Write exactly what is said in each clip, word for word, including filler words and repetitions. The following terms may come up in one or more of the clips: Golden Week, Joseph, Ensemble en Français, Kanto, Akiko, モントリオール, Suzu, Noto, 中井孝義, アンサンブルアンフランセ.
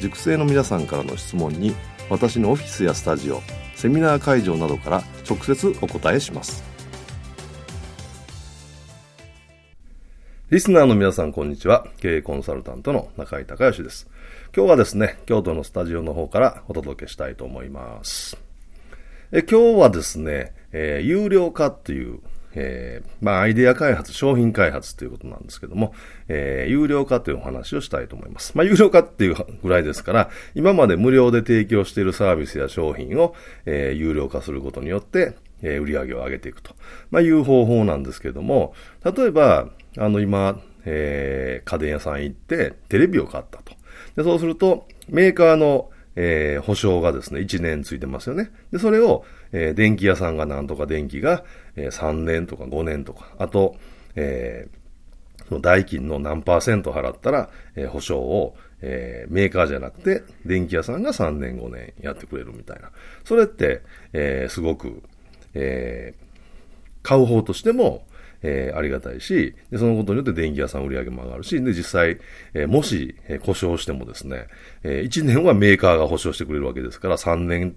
塾生の皆さんからの質問に私のオフィスやスタジオ、セミナー会場などから直接お答えします。リスナーの皆さんこんにちは、経営コンサルタントの中井孝義です。今日はですね、京都のスタジオの方からお届けしたいと思います。え今日はですね、えー、有料化という、えー、まあアイデア開発、商品開発ということなんですけども、えー、有料化というお話をしたいと思います。まあ有料化っていうぐらいですから、今まで無料で提供しているサービスや商品を、えー、有料化することによって、えー、売り上げを上げていくと、まあいう方法なんですけども、例えばあの今、えー、家電屋さん行ってテレビを買ったと、でそうするとメーカーのえー、保証がですね、いちねんついてますよね。で、それを、えー、電気屋さんがなんとか電気が、えー、さんねんとかごねんとか、あと、えー、その代金の何パーセント払ったら、えー、保証を、えー、メーカーじゃなくて、電気屋さんがさんねんごねんやってくれるみたいな。それって、えー、すごく、えー、買う方としても、えー、ありがたいし、で、そのことによって電気屋さん売り上げも上がるし、で、実際、えー、もし、えー、故障してもですね、えー、いちねんはメーカーが保証してくれるわけですから、さんねん、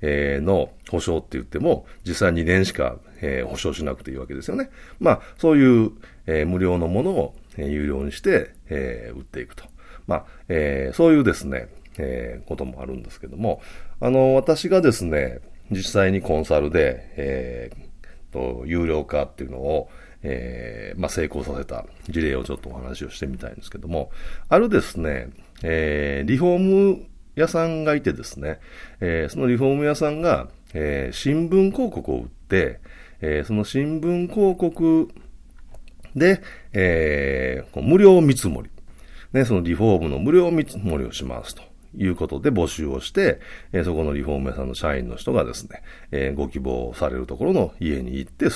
えー、の保証って言っても、実際にねんしか、えー、保証しなくていいわけですよね。まあ、そういう、えー、無料のものを、えー、有料にして、えー、売っていくと。まあ、えー、そういうですね、えー、こともあるんですけども、あの、私がですね、実際にコンサルで、えー、と、有料化っていうのを、えー、まあ、成功させた事例をちょっとお話をしてみたいんですけども、あるですね、えー、リフォーム屋さんがいてですね、えー、そのリフォーム屋さんが、えー、新聞広告を売って、えー、その新聞広告で、えー、無料見積もり、ね、そのリフォームの無料見積もりをしますということで募集をして、えー、そこのリフォーム屋さんの社員の人がですね、えー、ご希望されるところの家に行って、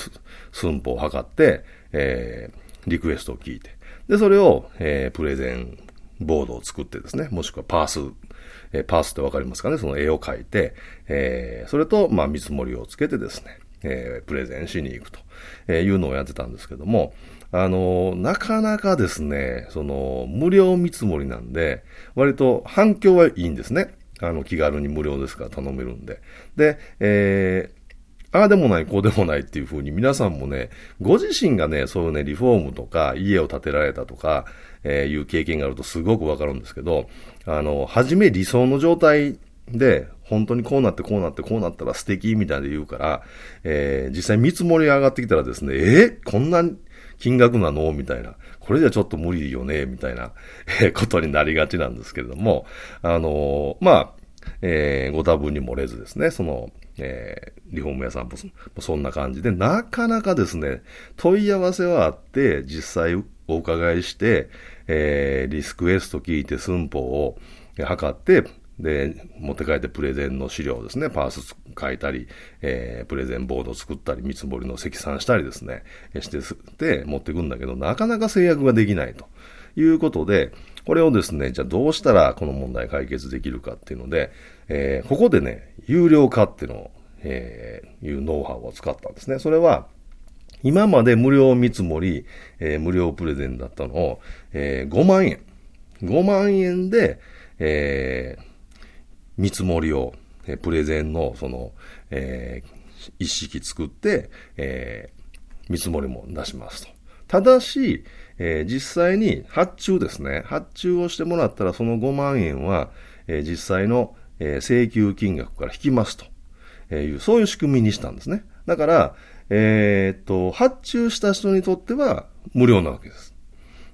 寸法を測って、えー、リクエストを聞いて、で、それを、えー、プレゼンボードを作ってですね、もしくはパース、えー、パースってわかりますかね、その絵を描いて、えー、それと、まあ、見積もりをつけてですね、えー、プレゼンしに行くというのをやってたんですけども、あの、なかなかですね、その、無料見積もりなんで、割と反響はいいんですね。あの、気軽に無料ですから頼めるんで。で、えー、ああでもない、こうでもないっていう風に皆さんもね、ご自身がね、そういうね、リフォームとか、家を建てられたとか、えー、いう経験があるとすごくわかるんですけど、あの、はじめ理想の状態で、本当にこうなってこうなってこうなったら素敵みたいで言うから、えー、実際見積もりが上がってきたらですね、えー、こんな金額なのみたいな、これじゃちょっと無理よねみたいなことになりがちなんですけれども、あのー、まあ、えー、ご多分に漏れずですね、その、えー、リフォーム屋さんもそんな感じで、なかなかですね、問い合わせはあって、実際お伺いして、えー、リクエスト聞いて寸法を測って、で、持って帰ってプレゼンの資料ですね、パース書いたり、えー、プレゼンボード作ったり、見積もりの積算したりですね、して、で、持ってくんだけど、なかなか制約ができないということで、これをですね、じゃあどうしたらこの問題解決できるかっていうので、えー、ここでね、有料化っていうのを、えー、いうノウハウを使ったんですね。それは、今まで無料見積もり、えー、無料プレゼンだったのを、えー、ごまんえん。ごまんえんで、えー見積もりを、えー、プレゼンの、その、えー、一式作って、えー、見積もりも出しますと。ただし、えー、実際に発注ですね。発注をしてもらったら、そのごまんえんは、えー、実際の、えー、請求金額から引きますという、そういう仕組みにしたんですね。だから、えー、っと、発注した人にとっては無料なわけです。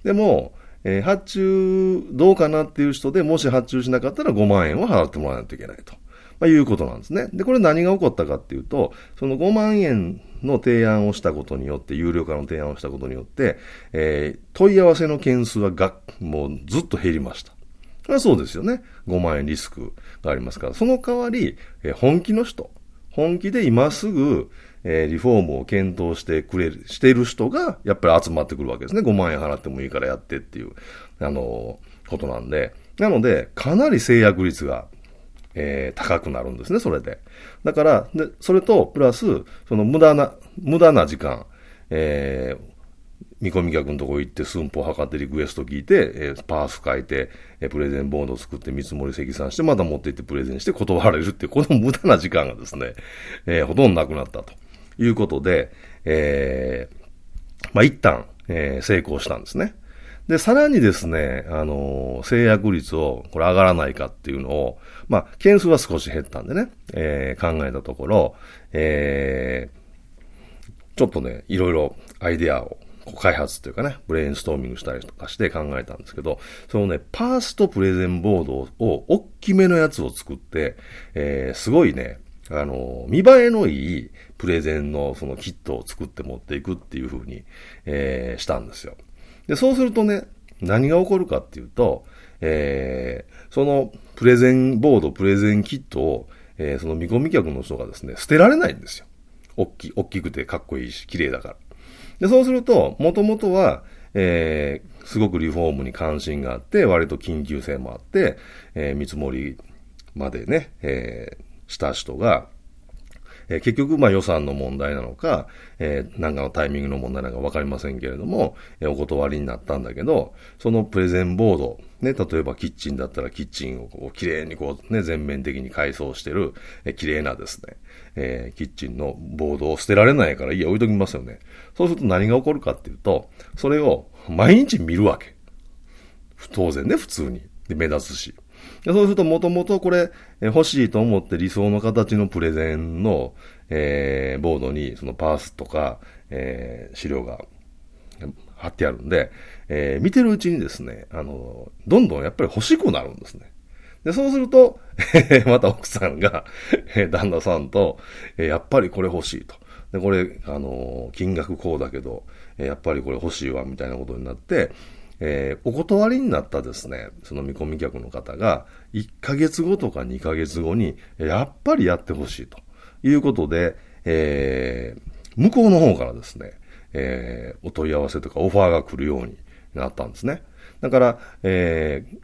でも、えー、発注どうかなっていう人でもし発注しなかったらごまんえんを払ってもらわないといけないと、まあ、いうことなんですね。で、これ何が起こったかっていうと、そのごまんえんの提案をしたことによって、有料化の提案をしたことによって、えー、問い合わせの件数はがもうずっと減りました。それはそうですよね。ごまんえんリスクがありますから、その代わり、えー、本気の人、本気で今すぐ、えー、リフォームを検討してくれる、している人が、やっぱり集まってくるわけですね。ごまんえん払ってもいいからやってっていう、あのー、ことなんで。なので、かなり制約率が、えー、高くなるんですね、それで。だから、で、それと、プラス、その無駄な、無駄な時間、えー、見込み客のとこ行って寸法を測ってリクエスト聞いて、えー、パース書いて、えー、プレゼンボードを作って見積もり積算して、また持って行ってプレゼンして断られるっていう、この無駄な時間がですね、えー、ほとんどなくなったと。いうことで、えー、まあ、一旦、えー、成功したんですね。で、さらにですね、あのー、制約率を、これ上がらないかっていうのを、まあ、件数は少し減ったんでね、えー、考えたところ、えー、ちょっとね、いろいろアイデアを開発というかね、ブレインストーミングしたりとかして考えたんですけど、そのね、パースとプレゼンボードを、大きめのやつを作って、えー、すごいね、あの、見栄えのいいプレゼンのそのキットを作って持っていくっていう風に、えー、したんですよ。で、そうするとね、何が起こるかっていうと、えー、そのプレゼンボード、プレゼンキットを、えー、その見込み客の人がですね、捨てられないんですよ。おっき、おっきくてかっこいいし、綺麗だから。で、そうすると、もともとは、えー、すごくリフォームに関心があって、割と緊急性もあって、えー、見積もりまでね、えーした人が、えー、結局、まあ予算の問題なのか、えー、なんかのタイミングの問題なのかわかりませんけれども、えー、お断りになったんだけど、そのプレゼンボード、ね、例えばキッチンだったらキッチンをこう綺麗にこうね、全面的に改装してる、えー、綺麗なですね、えー、キッチンのボードを捨てられないから、いや、置いときますよね。そうすると何が起こるかっていうと、それを毎日見るわけ。当然ね、普通に。で、目立つし。そうするともともとこれ欲しいと思って理想の形のプレゼンの、えー、ボードにそのパースとか、えー、資料が貼ってあるんで、えー、見てるうちにですね、あの、どんどんやっぱり欲しくなるんですね。で、そうすると、えー、また奥さんが旦那さんと、えー、やっぱりこれ欲しいと。で、これ、あの、金額こうだけど、やっぱりこれ欲しいわみたいなことになって、えー、お断りになったですね、その見込み客の方が、いっかげつごとかにかげつごに、やっぱりやってほしいということで、えー、向こうの方からですね、えー、お問い合わせとかオファーが来るようになったんですね。だから、えー、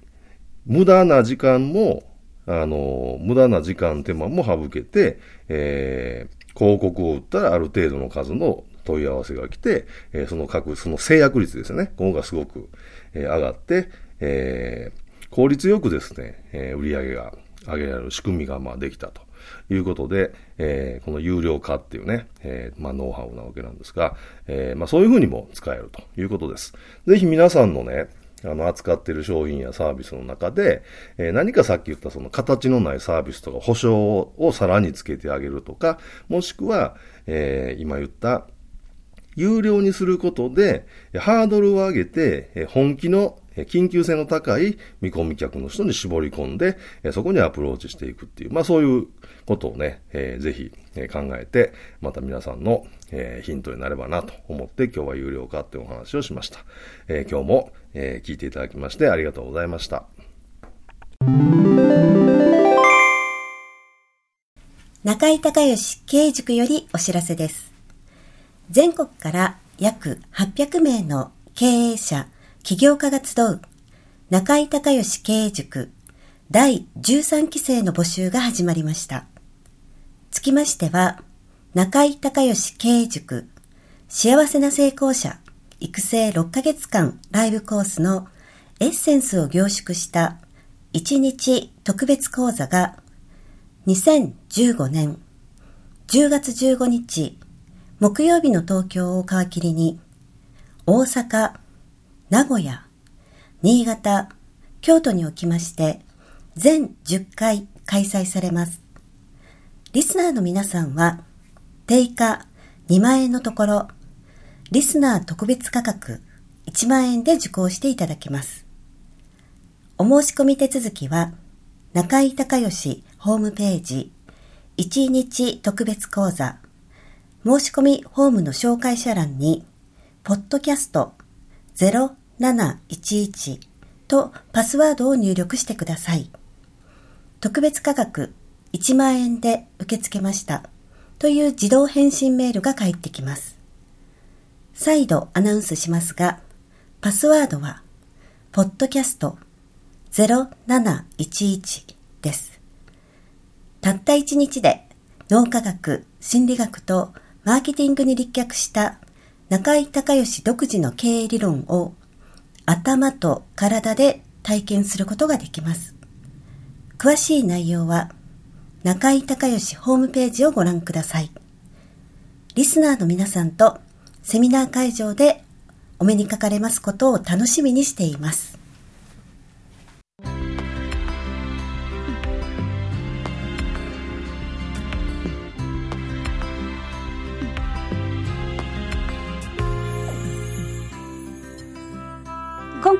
無駄な時間も、あの、無駄な時間手間も省けて、えー、広告を打ったらある程度の数の問い合わせが来て、えー、その各、その制約率ですね。ここがすごく、えー、上がって、えー、効率よくですね、えー、売り上げが上げられる仕組みがまあできたということで、えー、この有料化っていうね、えー、まあノウハウなわけなんですが、えー、まあそういうふうにも使えるということです。ぜひ皆さんのね、あの、扱っている商品やサービスの中で、えー、何かさっき言ったその形のないサービスとか保証をさらにつけてあげるとか、もしくは、えー、今言った有料にすることで、ハードルを上げて、本気の緊急性の高い見込み客の人に絞り込んで、そこにアプローチしていくっていう、まあそういうことをね、えー、ぜひ考えて、また皆さんのヒントになればなと思って、今日は有料化ってお話をしました。えー、今日も聞いていただきましてありがとうございました。中井孝義経営塾よりお知らせです。全国から約はっぴゃくめいの経営者、起業家が集う中井孝義経営塾だいじゅうさんきせいの募集が始まりました。つきましては、中井孝義経営塾幸せな成功者育成ろっかげつかんライブコースのエッセンスを凝縮したいちにち特別講座がにせんじゅうごねんじゅうがつじゅうごにち木曜日の東京を皮切りに、大阪、名古屋、新潟、京都におきまして、全じゅっかい開催されます。リスナーの皆さんは、定価にまんえんのところ、リスナー特別価格いちまんえんで受講していただきます。お申し込み手続きは、中井孝義ホームページ、いちにち特別講座、申し込みフォームの紹介者欄に、ポッドキャストゼロななひゃくじゅういちとパスワードを入力してください。特別価格いちまんえんで受け付けましたという自動返信メールが返ってきます。再度アナウンスしますが、パスワードはポッドキャストゼロななひゃくじゅういちです。たったいちにちで脳科学、心理学とマーケティングに立脚した中井孝義独自の経営理論を頭と体で体験することができます。詳しい内容は中井孝義ホームページをご覧ください。リスナーの皆さんとセミナー会場でお目にかかれますことを楽しみにしています。今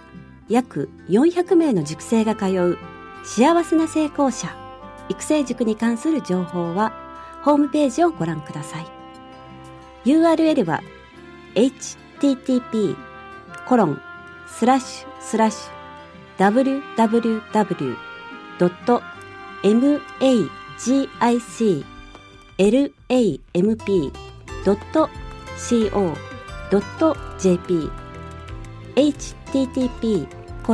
約よんひゃくめいの塾生が通う幸せな成功者育成塾に関する情報はホームページをご覧ください。 ユーアールエル は エイチティーティーピー コロン スラッシュ スラッシュ ダブリュー ダブリュー ダブリュー ドット エムエイチアイシーエルエーエムピー ドット シーオー ドット ジェーピー エイチティーティーピー コ